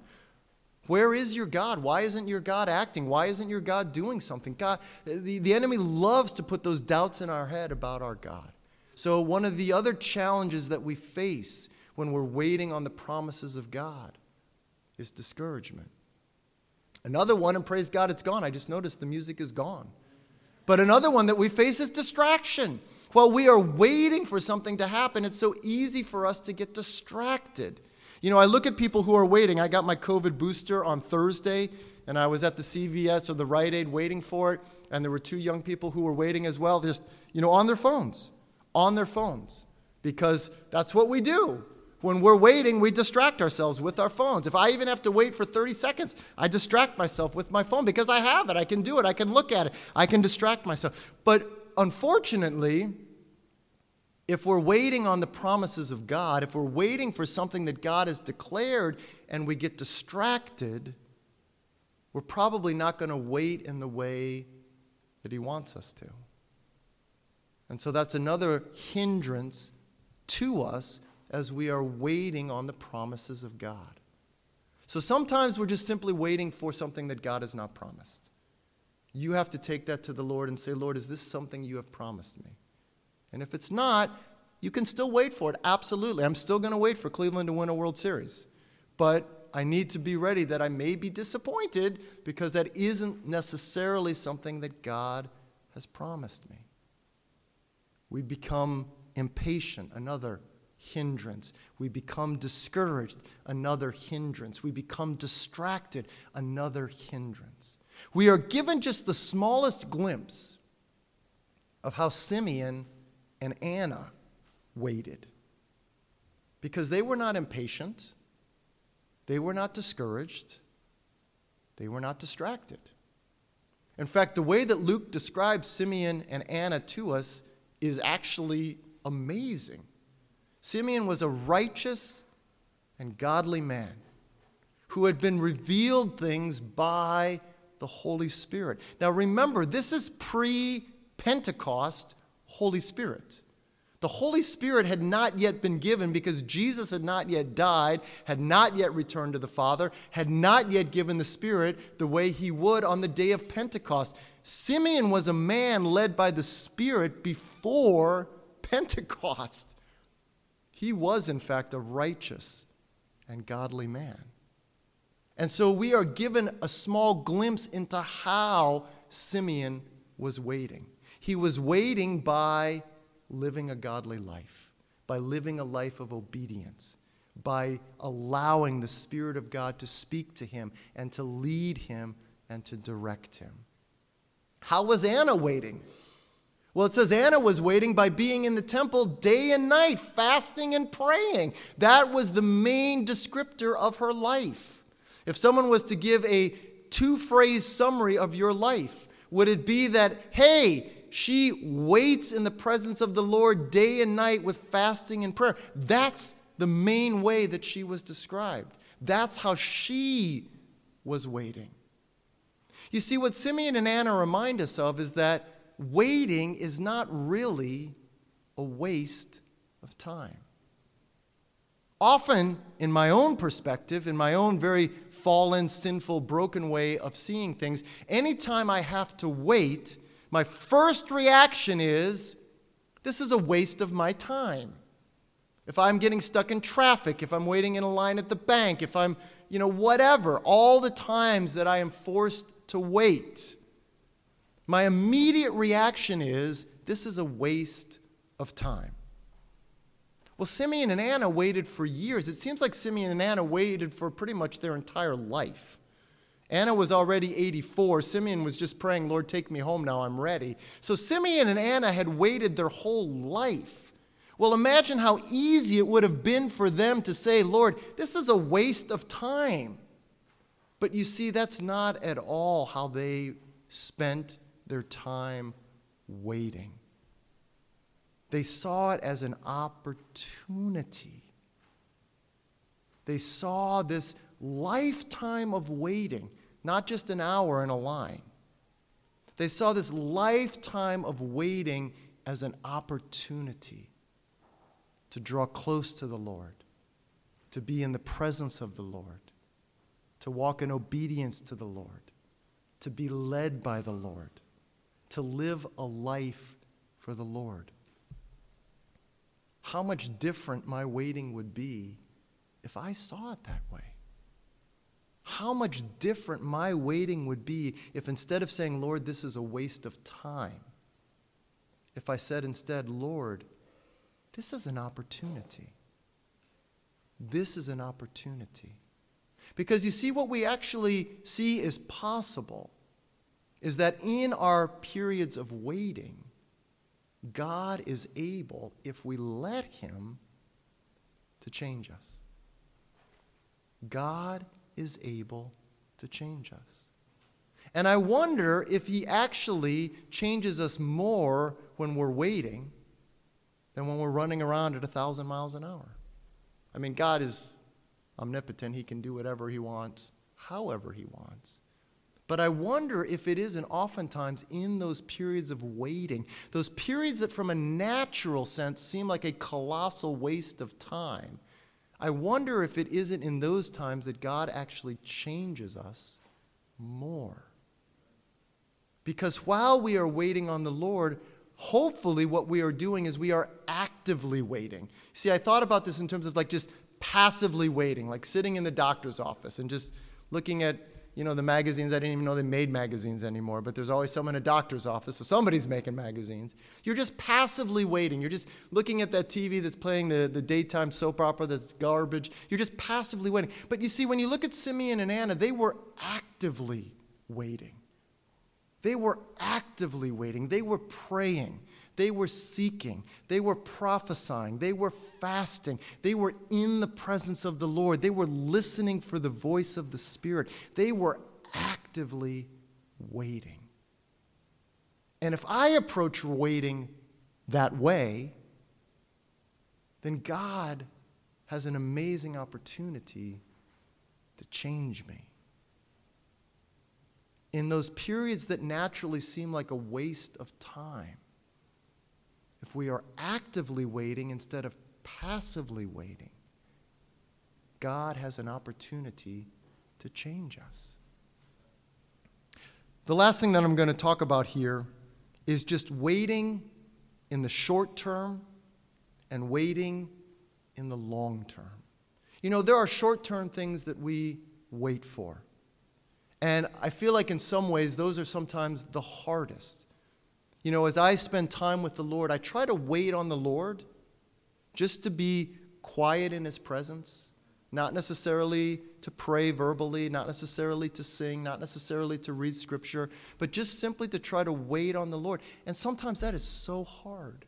Where is your God? Why isn't your God acting? Why isn't your God doing something? God, the, the enemy loves to put those doubts in our head about our God. So one of the other challenges that we face when we're waiting on the promises of God is discouragement. Another one, and praise God it's gone. I just noticed the music is gone. But another one that we face is distraction. While we are waiting for something to happen, it's so easy for us to get distracted. You know, I look at people who are waiting. I got my COVID booster on Thursday, and I was at the C V S or the Rite Aid waiting for it. and there were two young people who were waiting as well, just, you know, on their phones, on their phones, because that's what we do. When we're waiting, we distract ourselves with our phones. If I even have to wait for thirty seconds, I distract myself with my phone because I have it. I can do it. I can look at it. I can distract myself. But unfortunately, if we're waiting on the promises of God, if we're waiting for something that God has declared and we get distracted, we're probably not going to wait in the way that He wants us to. And so that's another hindrance to us as we are waiting on the promises of God. So sometimes we're just simply waiting for something that God has not promised. You have to take that to the Lord and say, Lord, is this something you have promised me? And if it's not, you can still wait for it. Absolutely. I'm still going to wait for Cleveland to win a World Series. But I need to be ready that I may be disappointed because that isn't necessarily something that God has promised me. We become impatient, another hindrance. We become discouraged, another hindrance. We become distracted, another hindrance. We are given just the smallest glimpse of how Simeon and Anna waited, because they were not impatient, they were not discouraged, they were not distracted. In fact, the way that Luke describes Simeon and Anna to us is actually amazing. Simeon was a righteous and godly man who had been revealed things by the Holy Spirit. Now remember, this is pre-Pentecost Holy Spirit. The Holy Spirit had not yet been given because Jesus had not yet died, had not yet returned to the Father, had not yet given the Spirit the way He would on the day of Pentecost. Simeon was a man led by the Spirit before Pentecost. He was, in fact, a righteous and godly man. And so we are given a small glimpse into how Simeon was waiting. He was waiting by living a godly life, by living a life of obedience, by allowing the Spirit of God to speak to him and to lead him and to direct him. How was Anna waiting? Well, it says Anna was waiting by being in the temple day and night, fasting and praying. That was the main descriptor of her life. If someone was to give a two-phrase summary of your life, would it be that, hey, she waits in the presence of the Lord day and night with fasting and prayer? That's the main way that she was described. That's how she was waiting. You see, what Simeon and Anna remind us of is that waiting is not really a waste of time. Often, in my own perspective, in my own very fallen, sinful, broken way of seeing things, anytime I have to wait, my first reaction is, this is a waste of my time. If I'm getting stuck in traffic, if I'm waiting in a line at the bank, if I'm, you know, whatever, all the times that I am forced to wait, my immediate reaction is, this is a waste of time. Well, Simeon and Anna waited for years. It seems like Simeon and Anna waited for pretty much their entire life. Anna was already eighty-four. Simeon was just praying, Lord, take me home now, I'm ready. So Simeon and Anna had waited their whole life. Well, imagine how easy it would have been for them to say, Lord, this is a waste of time. But you see, that's not at all how they spent their time waiting. They saw it as an opportunity. They saw this lifetime of waiting, not just an hour in a line. They saw this lifetime of waiting as an opportunity to draw close to the Lord, to be in the presence of the Lord, to walk in obedience to the Lord, to be led by the Lord, to live a life for the Lord. How much different my waiting would be if I saw it that way. How much different my waiting would be if instead of saying, Lord, this is a waste of time, if I said instead, Lord, this is an opportunity. This is an opportunity. Because you see, what we actually see is possible is that in our periods of waiting, God is able, if we let him, to change us. God is able to change us. And I wonder if he actually changes us more when we're waiting than when we're running around at a thousand miles an hour. I mean, God is omnipotent. He can do whatever he wants, however he wants. But I wonder if it isn't oftentimes in those periods of waiting, those periods that from a natural sense seem like a colossal waste of time, I wonder if it isn't in those times that God actually changes us more. Because while we are waiting on the Lord, hopefully what we are doing is we are actively waiting. See, I thought about this in terms of like just passively waiting, like sitting in the doctor's office and just looking at, you know, the magazines. I didn't even know they made magazines anymore, but there's always someone in a doctor's office, so somebody's making magazines. You're just passively waiting. You're just looking at that T V that's playing the, the daytime soap opera that's garbage. You're just passively waiting. But you see, when you look at Simeon and Anna, they were actively waiting. They were actively waiting. They were praying. They were seeking. They were prophesying. They were fasting. They were in the presence of the Lord. They were listening for the voice of the Spirit. They were actively waiting. And if I approach waiting that way, then God has an amazing opportunity to change me. In those periods that naturally seem like a waste of time, if we are actively waiting instead of passively waiting, God has an opportunity to change us. The last thing that I'm going to talk about here is just waiting in the short term and waiting in the long term. You know, there are short-term things that we wait for. And I feel like in some ways those are sometimes the hardest. You know, as I spend time with the Lord, I try to wait on the Lord just to be quiet in his presence, not necessarily to pray verbally, not necessarily to sing, not necessarily to read scripture, but just simply to try to wait on the Lord. And sometimes that is so hard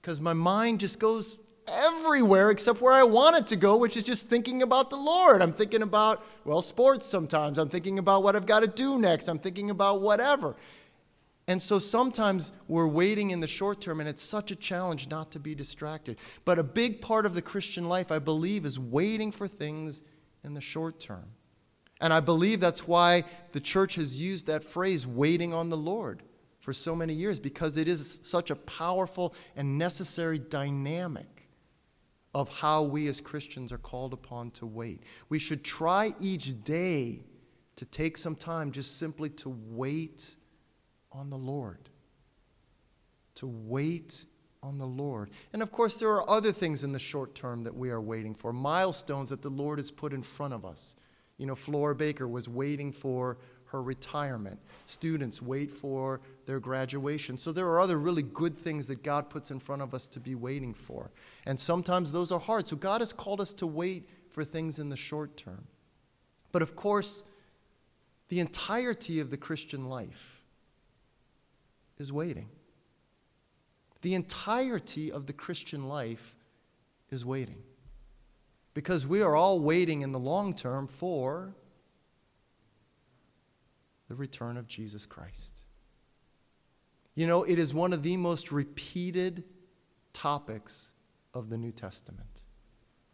because my mind just goes everywhere except where I want it to go, which is just thinking about the Lord. I'm thinking about, well, sports sometimes. I'm thinking about what I've got to do next. I'm thinking about whatever. And so sometimes we're waiting in the short term, and it's such a challenge not to be distracted. But a big part of the Christian life, I believe, is waiting for things in the short term. And I believe that's why the church has used that phrase, waiting on the Lord, for so many years, because it is such a powerful and necessary dynamic of how we as Christians are called upon to wait. We should try each day to take some time just simply to wait on the Lord. To wait on the Lord. And of course, there are other things in the short term that we are waiting for, milestones that the Lord has put in front of us. You know, Flora Baker was waiting for her retirement. Students wait for their graduation. So there are other really good things that God puts in front of us to be waiting for. And sometimes those are hard. So God has called us to wait for things in the short term. But of course, the entirety of the Christian life is waiting. The entirety of the Christian life is waiting. Because we are all waiting in the long term for the return of Jesus Christ. You know, it is one of the most repeated topics of the New Testament.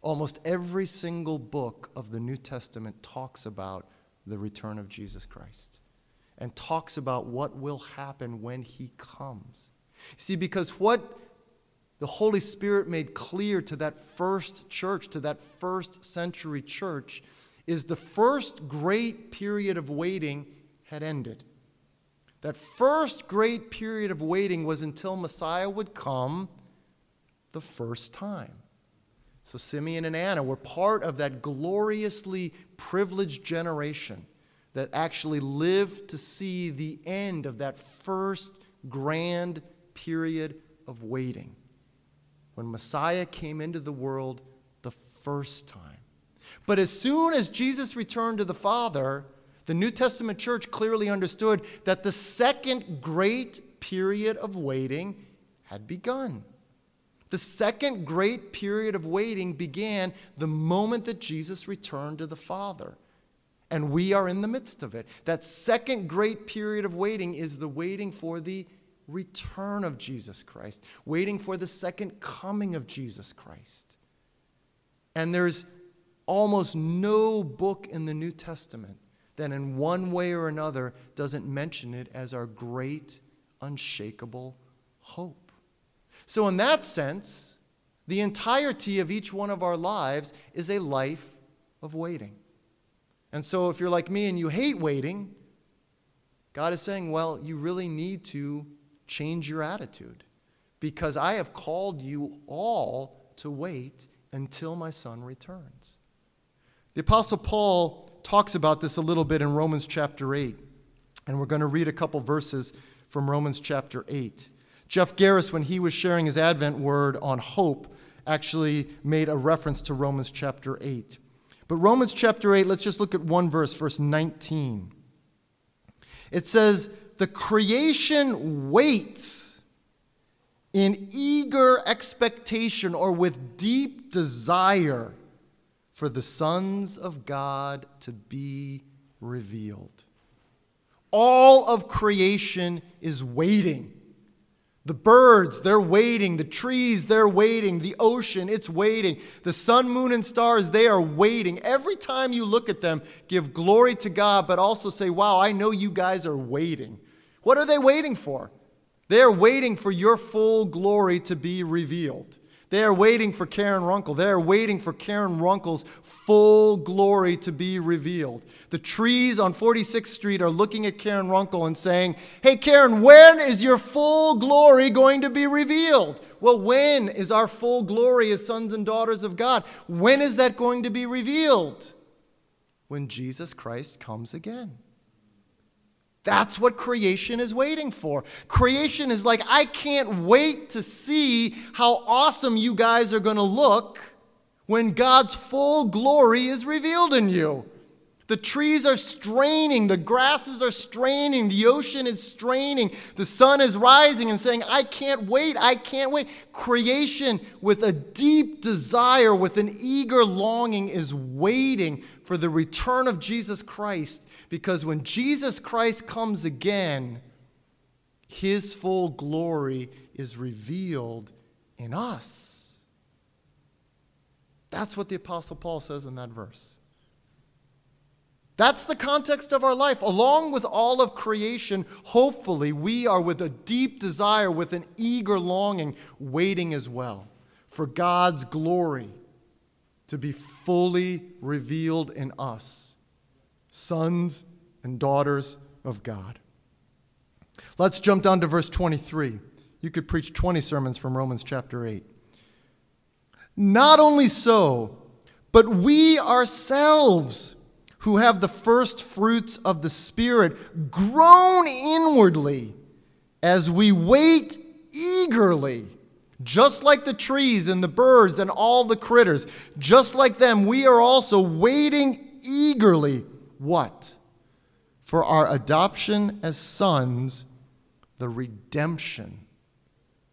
Almost every single book of the New Testament talks about the return of Jesus Christ and talks about what will happen when he comes. See, because what the Holy Spirit made clear to that first church, to that first century church, is the first great period of waiting had ended. That first great period of waiting was until Messiah would come the first time. So Simeon and Anna were part of that gloriously privileged generation that actually lived to see the end of that first grand period of waiting, when Messiah came into the world the first time. But as soon as Jesus returned to the Father, The New Testament church clearly understood that the second great period of waiting had begun. The second great period of waiting began the moment that Jesus returned to the Father. And we are in the midst of it. That second great period of waiting is the waiting for the return of Jesus Christ, waiting for the second coming of Jesus Christ. And there's almost no book in the New Testament that in one way or another doesn't mention it as our great, unshakable hope. So in that sense, the entirety of each one of our lives is a life of waiting. And so if you're like me and you hate waiting, God is saying, well, you really need to change your attitude, because I have called you all to wait until my Son returns. The Apostle Paul talks about this a little bit in Romans chapter eight, and we're going to read a couple verses from Romans chapter eight. Jeff Garris, when he was sharing his Advent word on hope, actually made a reference to Romans chapter eight. But Romans chapter eight, let's just look at one verse, verse nineteen. It says, "The creation waits in eager expectation or with deep desire for the sons of God to be revealed." All of creation is waiting. The birds, they're waiting. The trees, they're waiting. The ocean, it's waiting. The sun, moon, and stars, they are waiting. Every time you look at them, give glory to God, but also say, wow, I know you guys are waiting. What are they waiting for? They are waiting for your full glory to be revealed. They are waiting for Karen Runkle. They are waiting for Karen Runkle's full glory to be revealed. The trees on forty-sixth street are looking at Karen Runkle and saying, hey, Karen, when is your full glory going to be revealed? Well, when is our full glory as sons and daughters of God? When is that going to be revealed? When Jesus Christ comes again. That's what creation is waiting for. Creation is like, I can't wait to see how awesome you guys are going to look when God's full glory is revealed in you. The trees are straining, the grasses are straining, the ocean is straining, the sun is rising and saying, I can't wait, I can't wait. Creation, with a deep desire, with an eager longing, is waiting for the return of Jesus Christ, because when Jesus Christ comes again, his full glory is revealed in us. That's what the Apostle Paul says in that verse. That's the context of our life. Along with all of creation, hopefully, we are, with a deep desire, with an eager longing, waiting as well for God's glory to be fully revealed in us, sons and daughters of God. Let's jump down to verse twenty-three. You could preach twenty sermons from Romans chapter eight. Not only so, but we ourselves, who have the first fruits of the Spirit, groan inwardly as we wait eagerly. Just like the trees and the birds and all the critters, just like them, we are also waiting eagerly. What? For our adoption as sons, the redemption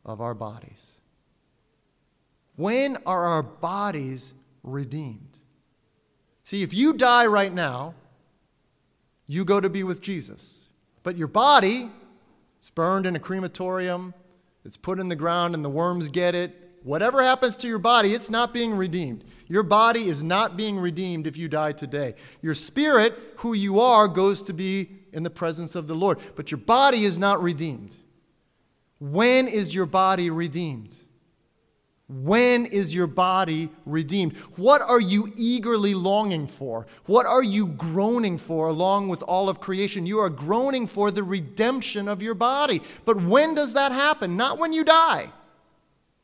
of our bodies. When are our bodies redeemed? See, if you die right now, you go to be with Jesus. But your body is burned in a crematorium. It's put in the ground and the worms get it. Whatever happens to your body, it's not being redeemed. Your body is not being redeemed if you die today. Your spirit, who you are, goes to be in the presence of the Lord. But your body is not redeemed. When is your body redeemed? When is your body redeemed? What are you eagerly longing for? What are you groaning for along with all of creation? You are groaning for the redemption of your body. But when does that happen? Not when you die.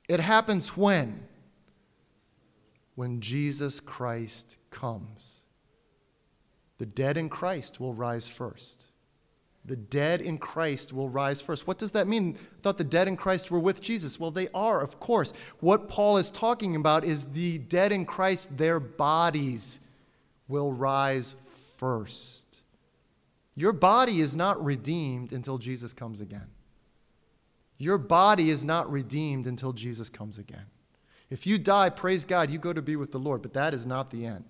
It happens when? When Jesus Christ comes. The dead in Christ will rise first. The dead in Christ will rise first. What does that mean? I thought the dead in Christ were with Jesus. Well, they are, of course. What Paul is talking about is the dead in Christ, their bodies will rise first. Your body is not redeemed until Jesus comes again. Your body is not redeemed until Jesus comes again. If you die, praise God, you go to be with the Lord, but that is not the end.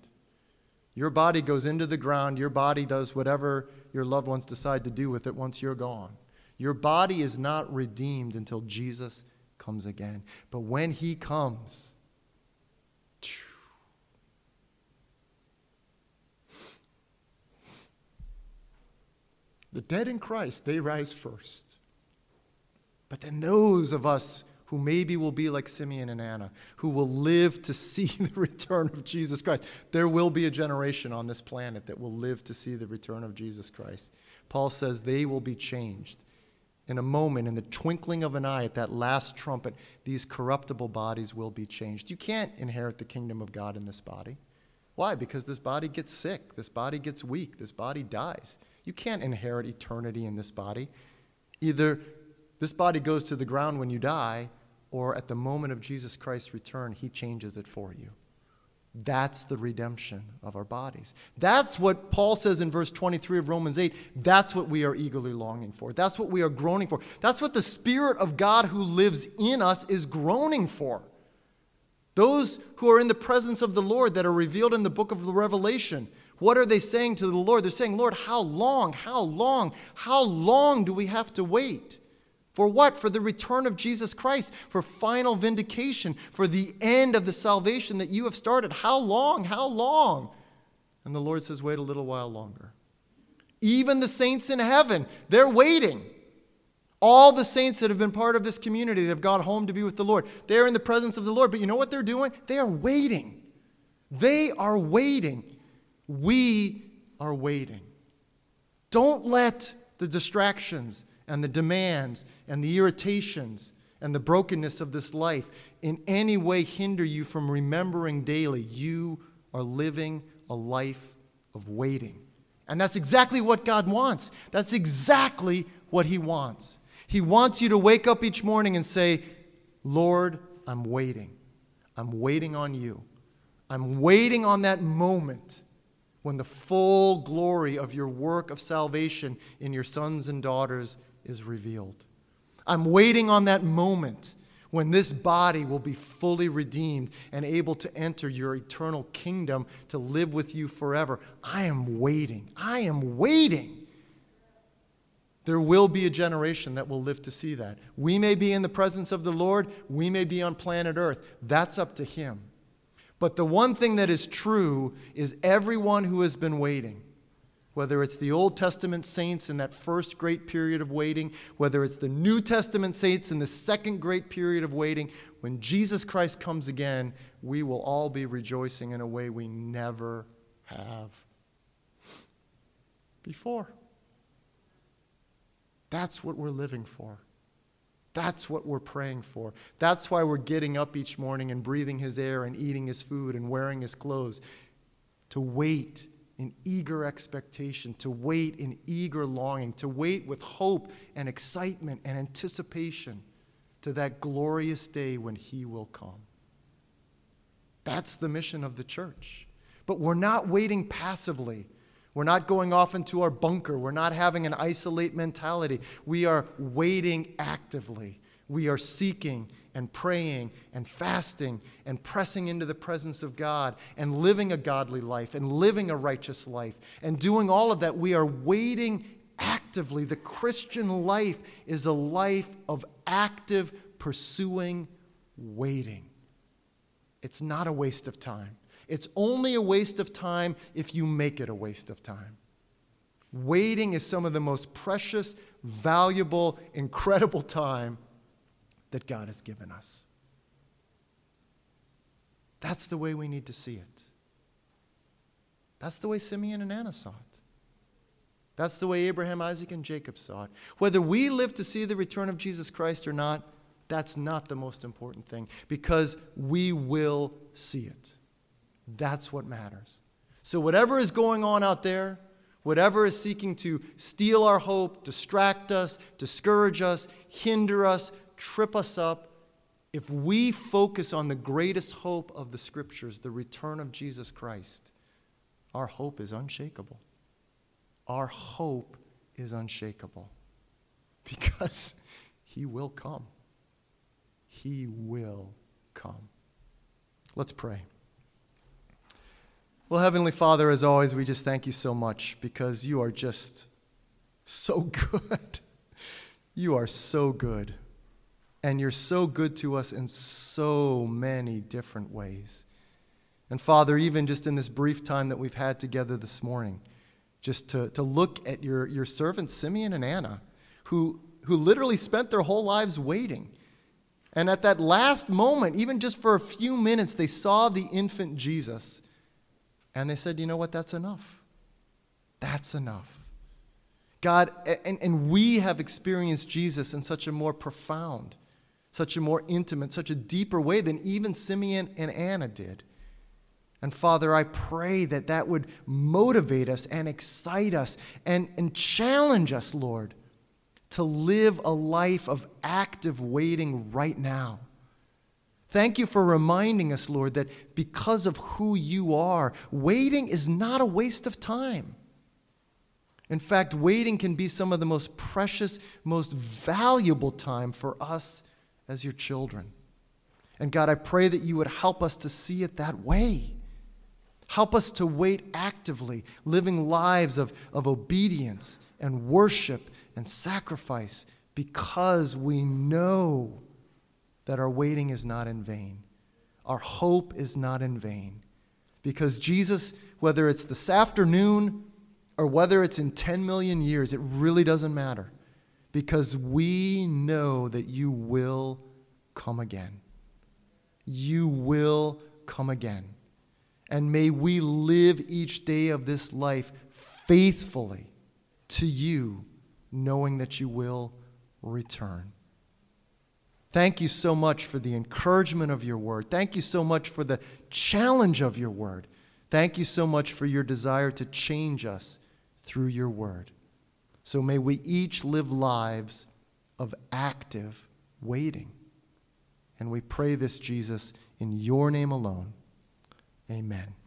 Your body goes into the ground. Your body does whatever your loved ones decide to do with it once you're gone. Your body is not redeemed until Jesus comes again. But when he comes, the dead in Christ, they rise first. But then those of us who maybe will be like Simeon and Anna, who will live to see the return of Jesus Christ. There will be a generation on this planet that will live to see the return of Jesus Christ. Paul says they will be changed. In a moment, in the twinkling of an eye, at that last trumpet, these corruptible bodies will be changed. You can't inherit the kingdom of God in this body. Why? Because this body gets sick. This body gets weak. This body dies. You can't inherit eternity in this body. Either this body goes to the ground when you die, or at the moment of Jesus Christ's return, he changes it for you. That's the redemption of our bodies. That's what Paul says in verse twenty-three of Romans eight. That's what we are eagerly longing for. That's what we are groaning for. That's what the Spirit of God who lives in us is groaning for. Those who are in the presence of the Lord that are revealed in the book of the Revelation, what are they saying to the Lord? They're saying, Lord, how long, how long, how long do we have to wait? For what? For the return of Jesus Christ, for final vindication, for the end of the salvation that you have started. How long? How long? And the Lord says, wait a little while longer. Even the saints in heaven, they're waiting. All the saints that have been part of this community that have gone home to be with the Lord, they're in the presence of the Lord. But you know what they're doing? They are waiting. They are waiting. We are waiting. Don't let the distractions and the demands and the irritations and the brokenness of this life in any way hinder you from remembering daily you are living a life of waiting. And that's exactly what God wants. That's exactly what he wants. He wants you to wake up each morning and say, Lord, I'm waiting. I'm waiting on you. I'm waiting on that moment when the full glory of your work of salvation in your sons and daughters is revealed. I'm waiting on that moment when this body will be fully redeemed and able to enter your eternal kingdom to live with you forever. I am waiting. I am waiting. There will be a generation that will live to see that. We may be in the presence of the Lord. We may be on planet Earth. That's up to him. But the one thing that is true is everyone who has been waiting, whether it's the Old Testament saints in that first great period of waiting, whether it's the New Testament saints in the second great period of waiting, when Jesus Christ comes again, we will all be rejoicing in a way we never have before. That's what we're living for. That's what we're praying for. That's why we're getting up each morning and breathing his air and eating his food and wearing his clothes, to wait in eager expectation, to wait in eager longing, to wait with hope and excitement and anticipation to that glorious day when he will come. That's the mission of the church. But we're not waiting passively. We're not going off into our bunker. We're not having an isolate mentality. We are waiting actively. We are seeking and praying and fasting and pressing into the presence of God and living a godly life and living a righteous life and doing all of that. We are waiting actively. The Christian life is a life of active, pursuing, waiting. It's not a waste of time. It's only a waste of time if you make it a waste of time. Waiting is some of the most precious, valuable, incredible time that God has given us. That's the way we need to see it. That's the way Simeon and Anna saw it. That's the way Abraham, Isaac, and Jacob saw it. Whether we live to see the return of Jesus Christ or not, that's not the most important thing, because we will see it. That's what matters. So whatever is going on out there, whatever is seeking to steal our hope, distract us, discourage us, hinder us, trip us up, if we focus on the greatest hope of the Scriptures, the return of Jesus Christ, our hope is unshakable. our hope is unshakable because he will come. He will come. Let's pray. Well, Heavenly Father, as always, we just thank you so much because you are just so good. You are so good. And you're so good to us in so many different ways. And Father, even just in this brief time that we've had together this morning, just to, to look at your, your servants, Simeon and Anna, who, who literally spent their whole lives waiting. And at that last moment, even just for a few minutes, they saw the infant Jesus. And they said, you know what, that's enough. That's enough. God, and, and we have experienced Jesus in such a more profound, such a more intimate, such a deeper way than even Simeon and Anna did. And Father, I pray that that would motivate us and excite us and, and challenge us, Lord, to live a life of active waiting right now. Thank you for reminding us, Lord, that because of who you are, waiting is not a waste of time. In fact, waiting can be some of the most precious, most valuable time for us as your children. And God, I pray that you would help us to see it that way. Help us to wait actively, living lives of, of obedience and worship and sacrifice because we know that our waiting is not in vain. Our hope is not in vain. Because Jesus, whether it's this afternoon or whether it's in ten million years, it really doesn't matter. Because we know that you will come again. You will come again. And may we live each day of this life faithfully to you, knowing that you will return. Thank you so much for the encouragement of your word. Thank you so much for the challenge of your word. Thank you so much for your desire to change us through your word. So may we each live lives of active waiting. And we pray this, Jesus, in your name alone. Amen.